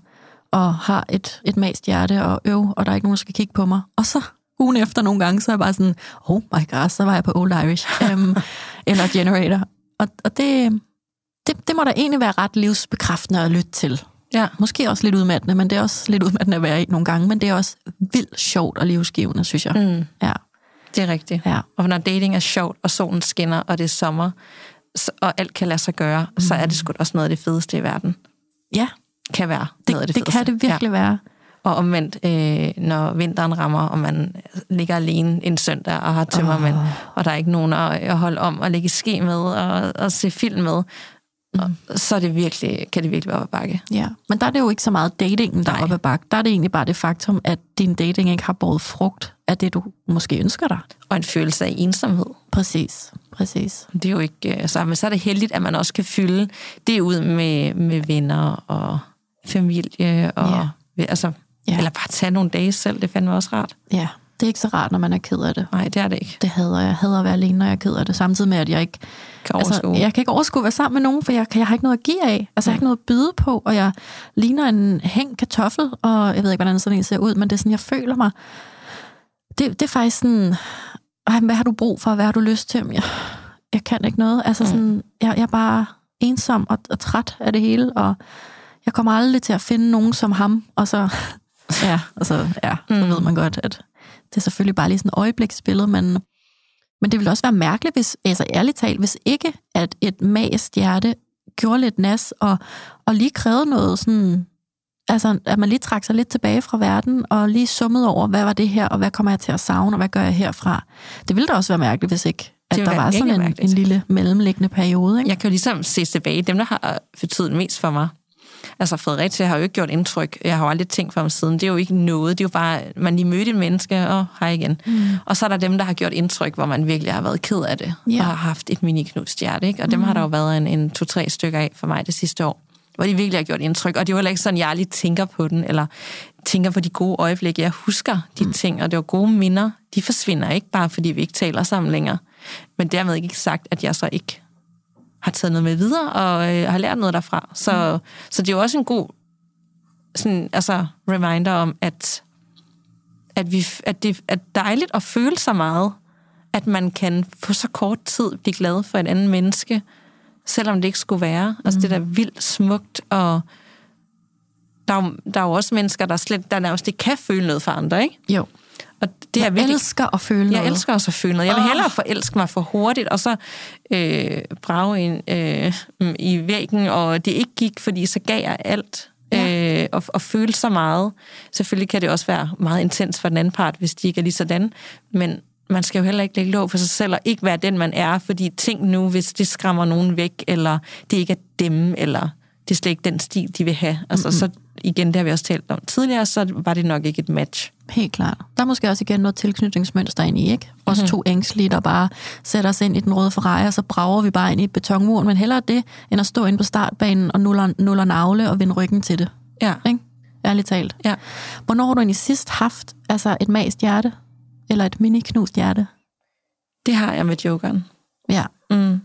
og har et, et mast hjerte og øv, og der er ikke nogen, der skal kigge på mig. Og så ugen efter nogle gange, så er jeg bare sådan, oh my god, så var jeg på Old Irish um, eller Generator. Og, og det, det, det må da egentlig være ret livsbekræftende at lytte til. Ja. Måske også lidt udmattende, men det er også lidt udmattende at være i nogle gange, men det er også vildt sjovt og livsgivende, synes jeg. Mm. Ja. Det er rigtigt. Ja. Og når dating er sjovt, og solen skinner, og det er sommer, og alt kan lade sig gøre, mm. så er det sgu også noget af det fedeste i verden. Ja. Kan være det, noget af det, det fedeste. Det kan det virkelig ja. være. Og omvendt, øh, når vinteren rammer, og man ligger alene en søndag og har tømmermænd, oh. og der er ikke nogen at, at holde om og ligge i ske med og, og se film med, mm. så er det virkelig, kan det virkelig være op ad bakke. Ja, men der er det jo ikke så meget datingen, der er op ad bakke. Der er det egentlig bare det faktum, at din dating ikke har båret frugt af det, du måske ønsker dig. Og en følelse af ensomhed. Præcis, præcis. Det er jo ikke så, men så er det heldigt, at man også kan fylde det ud med, med venner og familie. Og, ja. altså, ja. Eller bare tage nogle dage selv, det fandme også rart. Ja, det er ikke så rart, når man er ked af det. Nej, det er det ikke. Det hader jeg. Jeg hader at være alene, når jeg er ked af det. Samtidig med, at jeg ikke kan overskue, altså, jeg kan ikke overskue at være sammen med nogen, for jeg, jeg har ikke noget at give af. Altså, jeg har ikke noget at byde på, og jeg ligner en hæng kartoffel, og jeg ved ikke, hvordan sådan en ser ud, men det er sådan, jeg føler mig. Det, det er faktisk sådan, hvad har du brug for? Hvad har du lyst til? Jeg, jeg kan ikke noget. Altså sådan, jeg, jeg er bare ensom og, og træt af det hele, og jeg kommer aldrig til at finde nogen som ham. Og så, ja, og så, ja, mm. så ved man godt, at det er selvfølgelig bare lige sådan et øjebliksbillede, men, men det ville også være mærkeligt, hvis, altså ærligt talt, hvis ikke at et mast hjerte gjorde lidt nas, og, og lige krævede noget sådan. Altså, at man lige trak sig lidt tilbage fra verden, og lige summede over, hvad var det her, og hvad kommer jeg til at savne, og hvad gør jeg herfra? Det ville da også være mærkeligt, hvis ikke, at der var sådan en, en lille mellemliggende periode. Ikke? Jeg kan jo ligesom se tilbage, dem der har betydet mest for mig. Altså, Fredericia har jo ikke gjort indtryk, jeg har jo aldrig tænkt for dem siden, det er jo ikke noget, det er jo bare, man lige mødte en menneske, og hej igen. Mm. Og så er der dem, der har gjort indtryk, hvor man virkelig har været ked af det, yeah. og har haft et mini-knust hjerte, ikke? Og dem mm. har der jo været en, en to-tre stykker af for mig det sidste år, hvor de virkelig har gjort indtryk. Og det er jo heller ikke sådan, jeg lige tænker på den, eller tænker på de gode øjeblikke. Jeg husker de mm. ting, og det var gode minder. De forsvinder ikke bare, fordi vi ikke taler sammen længere. Men dermed ikke sagt, at jeg så ikke har taget noget med videre, og øh, har lært noget derfra. Så, mm. så det er jo også en god sådan, altså, reminder om, at, at, vi, at det er dejligt at føle sig meget, at man kan på så kort tid blive glad for et andet menneske, selvom det ikke skulle være. Altså, mm-hmm. det er da vildt smukt, og der er, der er jo også mennesker, der slet, der nærmest ikke kan føle noget for andre, ikke? Jo. Og det jeg er virkelig, elsker at føle jeg noget. Jeg elsker også at føle noget. Jeg vil oh. hellere forelske mig for hurtigt, og så øh, brage en øh, i væggen, og det ikke gik, fordi så gav jeg alt, ja. øh, og, og føle så meget. Selvfølgelig kan det også være meget intens for den anden part, hvis de ikke er lige sådan, men man skal jo heller ikke lægge låg for sig selv, og ikke være den, man er, fordi tænk nu, hvis det skræmmer nogen væk, eller det ikke er dem, eller det er slet ikke den stil, de vil have. Altså, mm-hmm. så igen, det har vi også talt om tidligere, så var det nok ikke et match. Helt klart. Der er måske også igen noget tilknytningsmønster ind i, ikke? Også mm-hmm. to ængstlige, der bare sætter os ind i den røde Ferrari, og så brager vi bare ind i betonmuren, men hellere det, end at stå inde på startbanen og nuller, nuller navle og vende ryggen til det. Ja. Ikke? Ærligt talt. Ja. Hvornår har du egentlig sidst haft altså et mast hjerte? Eller et mini-knust hjerte? Det har jeg med jokeren. Ja. Mm.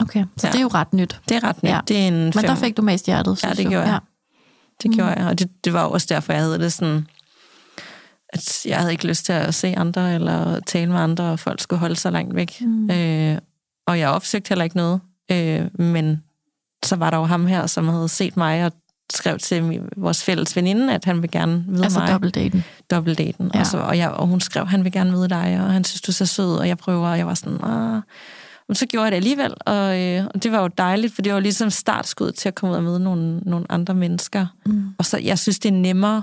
Okay, så ja. Det er jo ret nyt. Det er ret nyt. Ja. Det er en Men der fik du mest hjertet, synes Ja, det gjorde du. jeg. Det gjorde mm. jeg, og det, det var også derfor, jeg havde det sådan, at jeg havde ikke lyst til at se andre, eller tale med andre, og folk skulle holde sig langt væk. Mm. Øh, og jeg opsøgte heller ikke noget. Øh, men så var der jo ham her, som havde set mig, og skrev til vores fælles veninde, at han vil gerne møde altså mig. Altså dobbeltdaten. Dobbeltdaten. Ja. Og, så, og, jeg, og hun skrev, han vil gerne møde dig, og han synes, du er så sød, og jeg prøver, og jeg var sådan, ah. Men så gjorde jeg det alligevel, og, øh, og det var jo dejligt, for det var ligesom startskud til at komme ud og møde nogle, nogle andre mennesker. Mm. Og så, jeg synes, det er nemmere.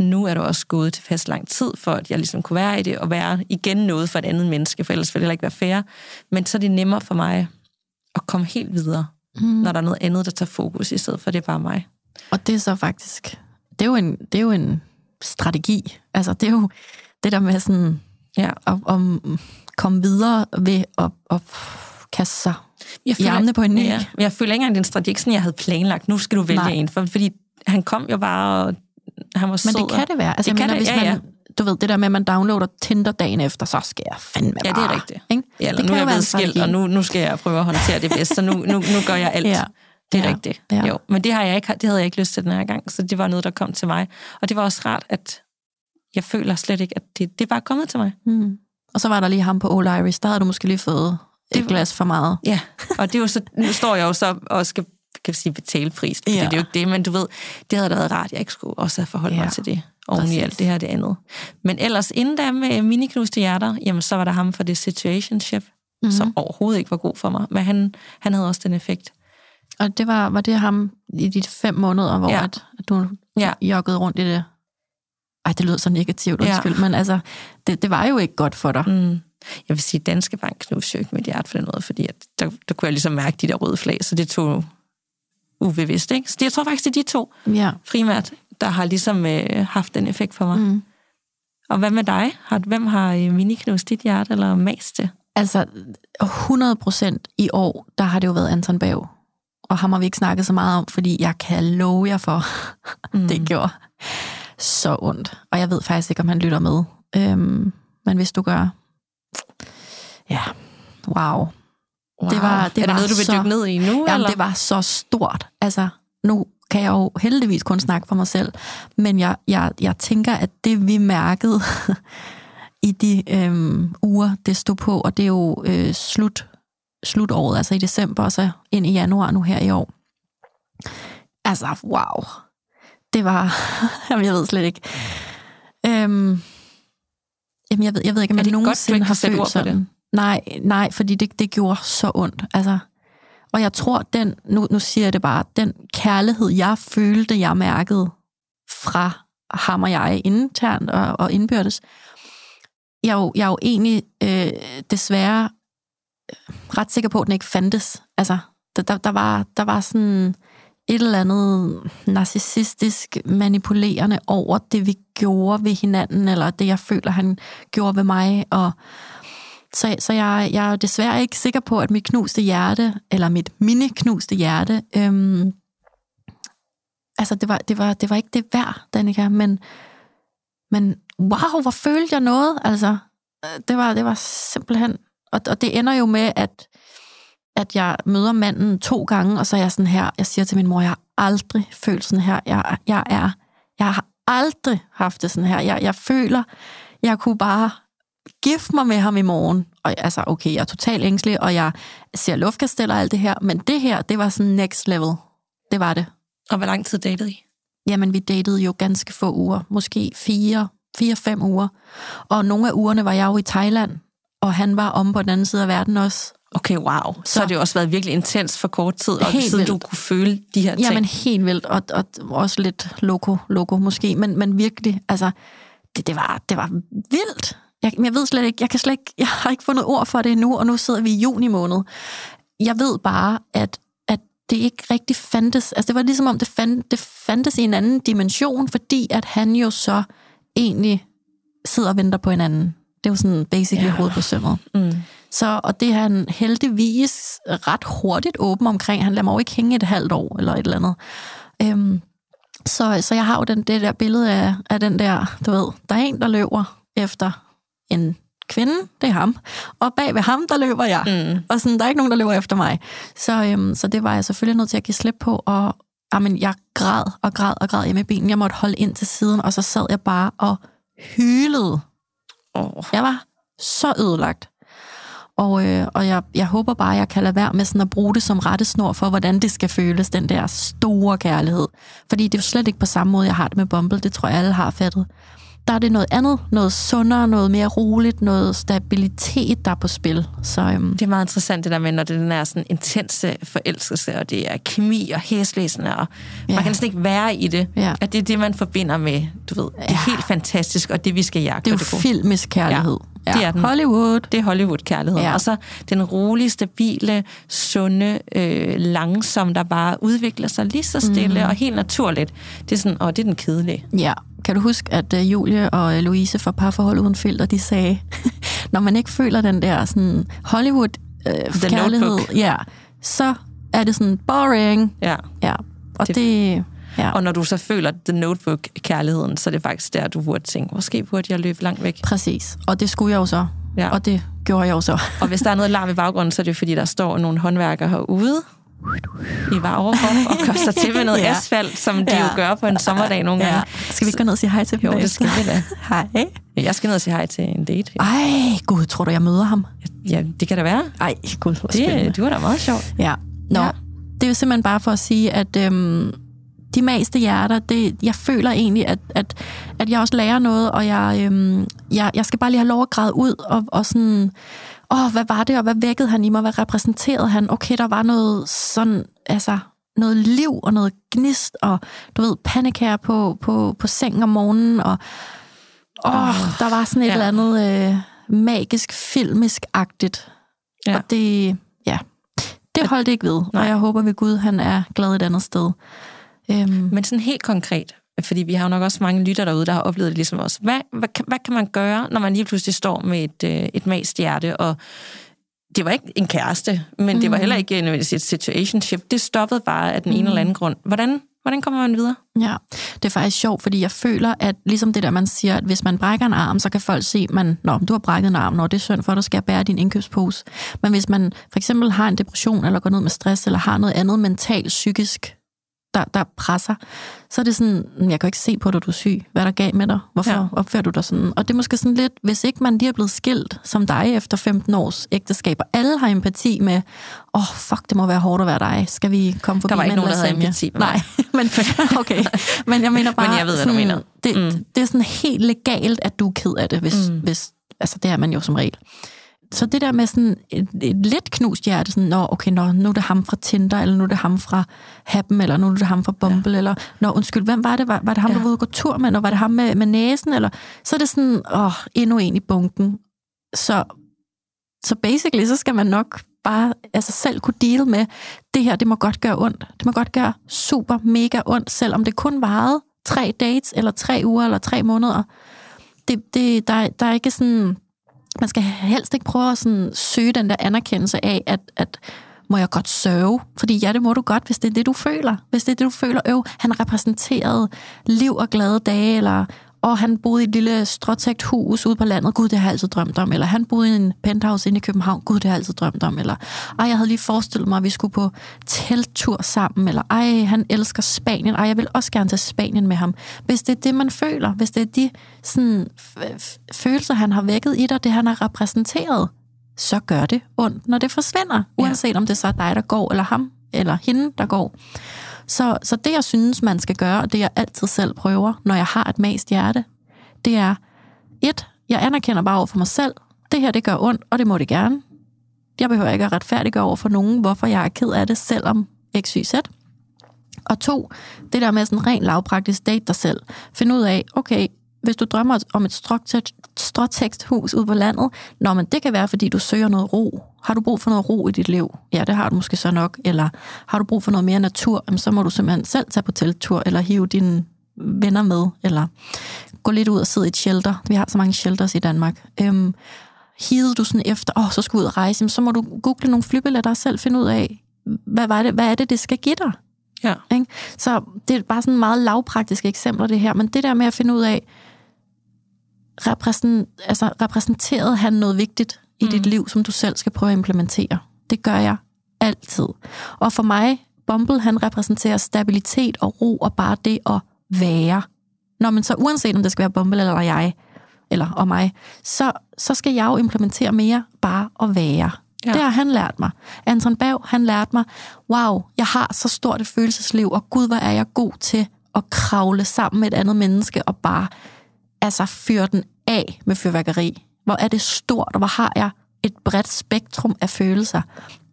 Nu er det også gået til fast lang tid, for at jeg ligesom kunne være i det, og være igen noget for et andet menneske, for ellers ville det heller ikke være fair. Men så er det nemmere for mig at komme helt videre. Mm. Når der er noget andet, der tager fokus i stedet for, det er bare mig. Og det er så faktisk, det er jo en, det er jo en strategi. Altså, det er jo det der med sådan, ja, at, at komme videre ved at, at kaste sig jeg føler, i armene på en ny. Ja, jeg føler ikke engang, den strategi, sådan jeg havde planlagt. Nu skal du vælge Nej. en, for, fordi han kom jo bare, og han var sød. Men det kan det være. Altså, det jeg mener, det, hvis ja, ja. man, du ved, det der med, at man downloader Tinder dagen efter, så skal jeg fandme bare. Ja, det er rigtigt. Ikke? Ja, eller det nu er jeg blevet skilt, og nu, nu skal jeg prøve at håndtere det bedst, så nu, nu, nu gør jeg alt. Ja. Det er ja, rigtigt. Ja. Jo, men det, har jeg ikke, det havde jeg ikke lyst til den her gang, så det var noget, der kom til mig. Og det var også rart, at jeg føler slet ikke, at det, det er bare kommet til mig. Mm. Og så var der lige ham på Old Irish, der havde du måske lige fået det, et glas for meget. Ja, og det er jo så, nu står jeg jo så og skal kan sige, betale pris, fordi ja. Det er jo ikke det, men du ved, det havde da været rart, jeg ikke skulle også have forholdt ja. mig til det, oven i alt det her det andet. Men ellers, inden da med miniknuste hjerter, jamen så var der ham for det situationship, mm-hmm. som overhovedet ikke var god for mig, men han, han havde også den effekt. Og det var, var det ham i de fem måneder, hvor ja. at, at du ja. joggede rundt i det? Ej, det lød så negativt, undskyld, ja. men altså, det, det var jo ikke godt for dig. Mm. Jeg vil sige, Danske Bank knuste jo ikke mit hjerte for den måde, fordi at, der, der kunne jeg ligesom mærke de der røde flag, så det tog ubevidst, ikke? Så det, jeg tror faktisk, det er de to ja. primært, der har ligesom øh, haft den effekt for mig. Mm. Og hvad med dig? Hvem har øh, miniknust dit hjerte eller mast det? Altså, hundrede procent i år, der har det jo været Anton Bav. Og ham har vi ikke snakket så meget om, fordi jeg kan love jer for, mm. det gjorde så ondt. Og jeg ved faktisk ikke, om han lytter med. Øhm, men hvis du gør... Ja, wow. wow. Det var, det er det noget, du vil dykke ned i nu? Jamen, eller? Det var så stort. Altså, nu kan jeg jo heldigvis kun snakke for mig selv. Men jeg, jeg, jeg tænker, at det vi mærkede i de øhm, uger, det stod på, og det er jo øh, slut... slutåret, altså i december, og så ind i januar nu her i år. Altså, wow. Det var... Jamen, jeg ved slet ikke. Øhm, jamen, jeg ved, jeg ved ikke, om jeg nogensinde godt, har følt sådan. Nej, nej, fordi det, det gjorde så ondt. Altså, og jeg tror, den... Nu, nu siger jeg det bare. Den kærlighed, jeg følte, jeg mærkede fra ham og jeg internt og, og indbyrdes. Jeg er jo, jeg er jo egentlig øh, desværre... ret sikker på, at den ikke fandtes. Altså, der, der, der, var, der var sådan et eller andet narcissistisk manipulerende over det, vi gjorde ved hinanden, eller det, jeg føler, han gjorde ved mig. Og så så jeg, jeg er desværre ikke sikker på, at mit knuste hjerte, eller mit mini-knuste hjerte, øhm, altså, det var, det, var, det var ikke det værd, Danica, men, men wow, hvor følte jeg noget? Altså, det var, det var simpelthen... Og det ender jo med, at, at jeg møder manden to gange, og så er jeg sådan her, jeg siger til min mor, jeg har aldrig følt sådan her. Jeg, jeg, er, jeg har aldrig haft det sådan her. Jeg, jeg føler, jeg kunne bare gifte mig med ham i morgen. Og altså, okay, jeg er totalt ængstelig, og jeg ser luftkasteller og alt det her, men det her, det var sådan next level. Det var det. Og hvor lang tid datede I? Jamen, vi datede jo ganske få uger. Måske fire, fire, fem uger. Og nogle af ugerne var jeg jo i Thailand. Og han var om på den anden side af verden også. Okay, wow. Så, så har det jo også været virkelig intens for kort tid, og siden vildt. Du kunne føle de her ting. Jamen, helt vildt, og, og også lidt loco, loco måske, men, men virkelig, altså, det, det, var, det var vildt. Jeg, jeg ved slet ikke, jeg kan slet ikke, jeg har ikke fundet ord for det endnu, og nu sidder vi i juni måned. Jeg ved bare, at, at det ikke rigtig fandtes, altså det var ligesom om, det, fand, det fandtes i en anden dimension, fordi at han jo så egentlig sidder og venter på hinanden. Det var sådan basically yeah. hovedet på sømmet. Mm. Så, og det er han heldigvis ret hurtigt åben omkring. Han lader mig jo ikke hænge et halvt år, eller et eller andet. Øhm, så, så jeg har jo den, det der billede af, af den der, du ved, der er en, der løber efter en kvinde, det er ham. Og bag ved ham, der løber jeg. Mm. Og sådan, der er ikke nogen, der løber efter mig. Så, øhm, så det var jeg selvfølgelig nødt til at give slip på, og jamen, jeg græd og græd og græd hjemme i bilen. Jeg måtte holde ind til siden, og så sad jeg bare og hylede. Oh. Jeg var så ødelagt. Og, øh, og jeg, jeg håber bare, jeg kan lade være med sådan at bruge det som rettesnor for, hvordan det skal føles, den der store kærlighed. Fordi det er jo slet ikke på samme måde, jeg har det med Bumble. Det tror jeg, alle har fattet. Der er det noget andet, noget sundere, noget mere roligt, noget stabilitet, der er på spil. Så, øhm. Det er meget interessant det der med, når det er den her sådan intense forelskelse, og det er kemi og hæslæsende, og ja. man kan slet ikke være i det. Ja. At det er det, man forbinder med, du ved, det er ja. helt fantastisk, og det vi skal jagte. Det er jo filmisk kærlighed. Ja. Ja. Det er den. Hollywood. Det er Hollywood-kærlighed. Ja. Og så den rolige, stabile, sunde, øh, langsom, der bare udvikler sig lige så stille mm. og helt naturligt. Det er sådan, åh, det er den kedelige. Ja. Kan du huske, at Julie og Louise fra Parforhold Uden Filter, de sagde, når man ikke føler den der sådan Hollywood-kærlighed, øh, ja, så er det sådan boring. Ja. Ja. Og, det, det, ja. og når du så føler The Notebook-kærligheden, så er det faktisk der, du burde tænke, måske burde jeg løbe langt væk. Præcis. Og det skulle jeg jo så. Ja. Og det gjorde jeg også. Og hvis der er noget larm i baggrunden, så er det fordi, der står nogle håndværkere herude i vareoverfor og koster til med noget ja. asfalt, som de ja. jo gør på en sommerdag nogle ja. gange. Skal vi ikke gå ned og sige hej til? Jo, det skal vi da. Hej. Jeg skal ned og sige hej til en date. Ja. Ej, gud, tror du, jeg møder ham? Ja, det kan da være. Ej, gud, hvor spændende. Det var da meget sjovt. Ja. Nå, ja. Det er jo simpelthen bare for at sige, at øhm, de meste hjerter, det, jeg føler egentlig, at, at, at jeg også lærer noget, og jeg, øhm, jeg, jeg skal bare lige have lov at græde ud, og, og sådan... åh, oh, hvad var det, og hvad vækkede han i mig, hvad repræsenterede han? Okay, der var noget sådan, altså, noget liv og noget gnist, og du ved, pandekær på, på, på sengen om morgenen, og åh, oh, oh, der var sådan et ja. eller andet øh, magisk, filmisk-agtigt. Ja. Og det, ja, det holdt ikke ved, nej. Og jeg håber ved Gud, han er glad et andet sted. Øhm. Men sådan helt konkret, fordi vi har jo nok også mange lytter derude, der har oplevet det ligesom os. Hvad, hvad, hvad kan man gøre, når man lige pludselig står med et, et mast hjerte, og det var ikke en kæreste, men mm. det var heller ikke en, et situationship. Det stoppede bare af den ene mm. eller anden grund. Hvordan, hvordan kommer man videre? Ja, det er faktisk sjovt, fordi jeg føler, at ligesom det der, man siger, at hvis man brækker en arm, så kan folk se, man, nå, du har brækket en arm, og det er synd for, at du skal bære din indkøbspose. Men hvis man for eksempel har en depression, eller går ned med stress, eller har noget andet mentalt, psykisk, Der, der presser, så er det sådan, jeg kan ikke se på dig, du er syg. Hvad er der galt med dig? Hvorfor ja. opfører du dig sådan? Og det er måske sådan lidt, hvis ikke man lige er blevet skilt som dig efter femten års ægteskab, og alle har empati med, åh, oh, fuck, det må være hårdt at være dig. Skal vi komme forbi? Der var ikke nogen, der havde empati med mig. Nej, men, okay. Men jeg mener bare, men jeg ved, hvad du sådan, mener. Mm. Det, det er sådan helt legalt, at du er ked af det, hvis, mm. hvis, altså det er man jo som regel. Så det der med sådan et, et lidt knust hjerte, sådan, nå, okay, nå, nu er det ham fra Tinder, eller nu er det ham fra Happen, eller nu er det ham fra Bumble, ja. eller, nå, undskyld, hvem var det? Var, var det ham, ja. der var ude og gå tur med, eller var det ham med, med næsen? Eller, så er det sådan, åh, endnu en i bunken. Så, så basically, så skal man nok bare altså selv kunne deal med, det her, det må godt gøre ondt. Det må godt gøre super, mega ondt, selvom det kun varede tre dates, eller tre uger, eller tre måneder. Det, det, der, der er ikke sådan... Man skal helst ikke prøve at sådan søge den der anerkendelse af, at, at må jeg godt sørge? Fordi ja, det må du godt, hvis det er det, du føler. Hvis det er det, du føler, øv, han repræsenterede liv og glade dage, eller og han boede i et lille stråtægt hus ude på landet, gud, det har jeg altid drømt om, eller han boede i en penthouse inde i København, gud, det har jeg altid drømt om, eller ej, jeg havde lige forestillet mig, at vi skulle på telttur sammen, eller ej, han elsker Spanien, ej, jeg vil også gerne til Spanien med ham. Hvis det er det, man føler, hvis det er de sådan, f- følelser, han har vækket i dig, det han har repræsenteret, så gør det ondt, når det forsvinder, uanset ja. om det så er dig, der går, eller ham, eller hende, der går. Så, så det, jeg synes, man skal gøre, og det, jeg altid selv prøver, når jeg har et mast hjerte, det er, et, jeg anerkender bare over for mig selv, det her, det gør ondt, og det må det gerne. Jeg behøver ikke at retfærdiggøre over for nogen, hvorfor jeg er ked af det, selvom X Y Z. Og to, det der med sådan rent lavpraktisk, date dig selv. Find ud af, okay, hvis du drømmer om et stråtægthus ude på landet, nå, men det kan være, fordi du søger noget ro. Har du brug for noget ro i dit liv? Ja, det har du måske så nok. Eller har du brug for noget mere natur? Jamen, så må du simpelthen selv tage på telttur, eller hive dine venner med, eller gå lidt ud og sidde i et shelter. Vi har så mange shelters i Danmark. Øhm, hivede du sådan efter, åh, oh, så skal du ud og rejse, jamen, så må du google nogle flybilletter og selv finde ud af, hvad, var det, hvad er det, det skal give dig? Ja. Ikke? Så det er bare sådan meget lavpraktiske eksempler, det her. Men det der med at finde ud af, Repræsent, altså, repræsenterede han noget vigtigt i mm. dit liv, som du selv skal prøve at implementere. Det gør jeg altid. Og for mig, Bumble, han repræsenterer stabilitet og ro, og bare det at være. Nå, men så uanset om det skal være Bumble eller jeg, eller og mig, så, så skal jeg jo implementere mere bare at være. Ja. Det har han lært mig. Anton Bav, han lærte mig, wow, jeg har så stort et følelsesliv, og gud, hvor er jeg god til at kravle sammen med et andet menneske, og bare... altså fyr den af med fyrværkeri. Hvor er det stort, og hvor har jeg et bredt spektrum af følelser.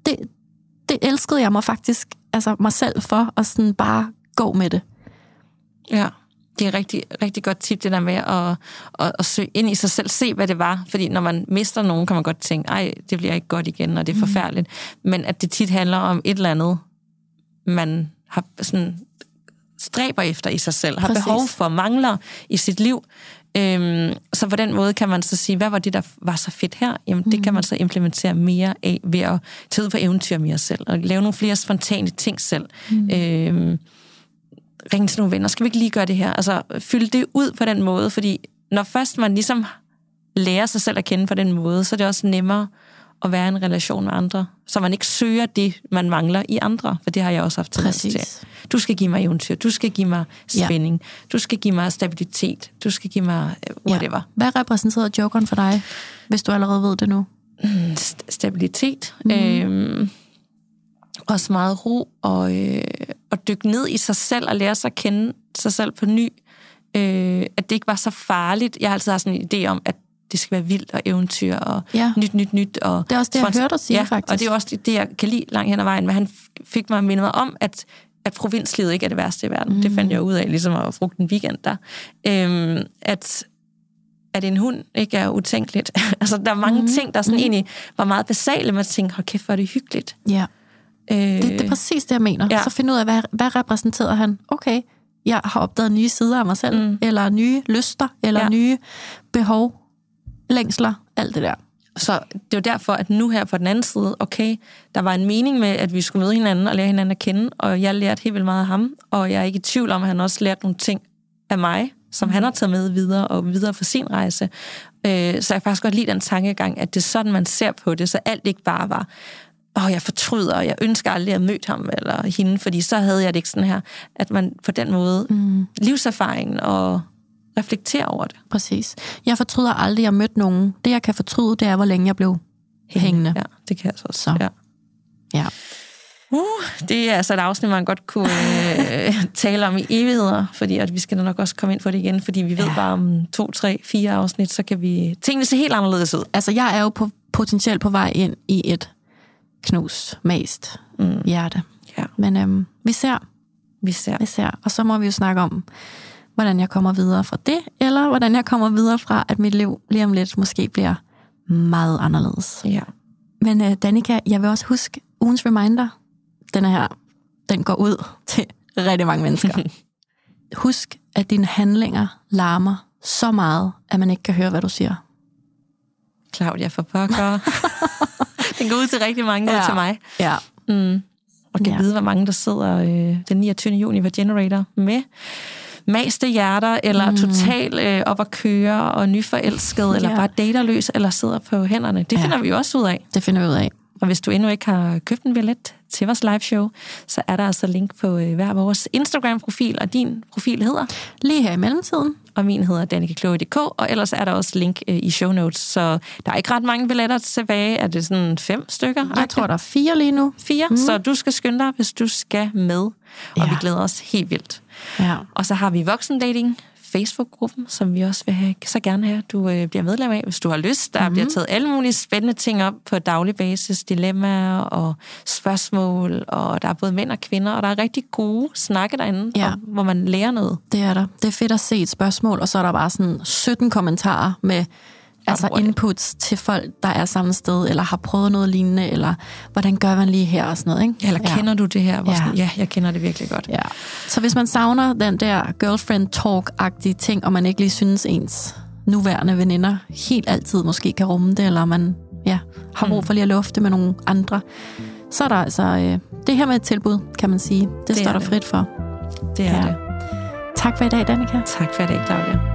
Det, det elskede jeg mig faktisk, altså mig selv for, at sådan bare gå med det. Ja, det er et rigtig, rigtig godt tip, det der med at, at, at søge ind i sig selv, se hvad det var. Fordi når man mister nogen, kan man godt tænke, ej, det bliver ikke godt igen, og det er mm. forfærdeligt. Men at det tit handler om et eller andet, man har sådan... stræber efter i sig selv, har Præcis. behov for, mangler i sit liv. Øhm, så på den måde kan man så sige, hvad var det, der var så fedt her? Jamen, det mm. kan man så implementere mere af ved at tage på eventyr mere selv, og lave nogle flere spontane ting selv. Mm. Øhm, ringe til nogle venner, skal vi ikke lige gøre det her? Altså, fylde det ud på den måde, fordi når først man ligesom lærer sig selv at kende på den måde, så er det også nemmere at være i en relation med andre. Så man ikke søger det, man mangler i andre, for det har jeg også haft tendens til. Du skal give mig eventyr, du skal give mig spænding, ja. Du skal give mig stabilitet, du skal give mig whatever. Ja. Hvad repræsenterer jokeren for dig, hvis du allerede ved det nu? St- stabilitet, mm. øhm, også meget ro, og øh, at dykke ned i sig selv og lære sig at kende sig selv på ny. Øh, at det ikke var så farligt. Jeg har altid haft sådan en idé om, at det skal være vildt og eventyr og ja. nyt, nyt, nyt. Og det er også det, jeg hørte dig sige, ja, faktisk. Og det er også det, jeg kan lide langt hen ad vejen, men han fik mig mindet mig om, at, at provinslivet ikke er det værste i verden. Mm. Det fandt jeg ud af, ligesom at frugte en weekend der. Øhm, at, at en hund ikke er utænkeligt. Altså, der er mange mm. ting, der sådan mm. egentlig var meget basale, man tænkte, hold kæft, hvor er det hyggeligt. Ja. Øh, det, det er præcis det, jeg mener. Ja. Så find ud af, hvad, hvad repræsenterer han? Okay, jeg har opdaget nye sider af mig selv, mm. eller nye lyster, eller ja. nye behov, længsler, alt det der. Så det var derfor, at nu her på den anden side, okay, der var en mening med, at vi skulle møde hinanden og lære hinanden at kende, og jeg lærte helt vildt meget af ham, og jeg er ikke i tvivl om, at han også lærte nogle ting af mig, som han har taget med videre og videre for sin rejse. Øh, så jeg faktisk godt lide den tankegang, at det er sådan, man ser på det, så alt ikke bare var, åh, jeg fortryder, og jeg ønsker aldrig at møde ham eller hende, fordi så havde jeg det ikke sådan her, at man på den måde, mm. livserfaringen og reflektere over det. Præcis. Jeg fortryder aldrig, at jeg mødte nogen. Det, jeg kan fortryde, det er, hvor længe jeg blev hængende. hængende. Ja, det kan jeg så også. Så. Ja. ja. Uh, det er altså et afsnit, man godt kunne øh, tale om i evigheder, fordi at vi skal nok også komme ind for det igen, fordi vi ved ja. bare om to, tre, fire afsnit, så kan vi... Tingene ser helt anderledes ud. Altså, jeg er jo på, potentielt på vej ind i et knus, mast mm. hjerte. Ja. Men øhm, vi ser. Vi ser. Vi ser. Og så må vi jo snakke om, hvordan jeg kommer videre fra det, eller hvordan jeg kommer videre fra, at mit liv lige om lidt måske bliver meget anderledes. Ja. Men uh, Danica, jeg vil også huske ugens reminder. Den her, den går ud til rigtig mange mennesker. Husk, at dine handlinger larmer så meget, at man ikke kan høre, hvad du siger. Claudia for pokker. Den går ud til rigtig mange, ja. ud til mig. Ja. Mm. Og kan ja. vide, hvor mange der sidder øh, den niogtyvende juni ved Generator med maste hjerter, eller mm. total øh, op at køre, og nyforelsket, ja. eller bare daterløs, eller sidder på hænderne. Det finder ja. vi jo også ud af. Det finder vi ud af. Og hvis du endnu ikke har købt en billet til vores liveshow, så er der altså link på øh, hver vores Instagram-profil, og din profil hedder? Lige her i mellemtiden. Og min hedder danica chloe punktum d k, og ellers er der også link øh, i show notes, så der er ikke ret mange billetter tilbage. Er det sådan fem stykker? Jeg tror, der er fire lige nu. Fire, mm. så du skal skynde dig, hvis du skal med. Og ja. vi glæder os helt vildt. Ja. Og så har vi Voksen Dating, Facebook-gruppen, som vi også vil have, så gerne have, du øh, bliver medlem af, hvis du har lyst. Der mm-hmm. bliver taget alle mulige spændende ting op på daglig basis, dilemmaer og spørgsmål, og der er både mænd og kvinder, og der er rigtig gode snakke derinde, ja. om, hvor man lærer noget. Det er der. Det er fedt at se et spørgsmål, og så er der bare sådan sytten kommentarer med altså inputs til folk, der er samme sted, eller har prøvet noget lignende, eller hvordan gør man lige her og sådan noget, ikke? Eller kender ja. du det her? Ja. Sådan, ja, jeg kender det virkelig godt. Ja. Så hvis man savner den der girlfriend-talk-agtige ting, og man ikke lige synes ens nuværende veninder helt altid måske kan rumme det, eller man ja, har brug for lige at lufte med nogle andre, så er der altså øh, det her med et tilbud, kan man sige. Det, det står der det. frit for. Det er ja. det. Tak for i dag, Danica. Tak for i dag, Claudia.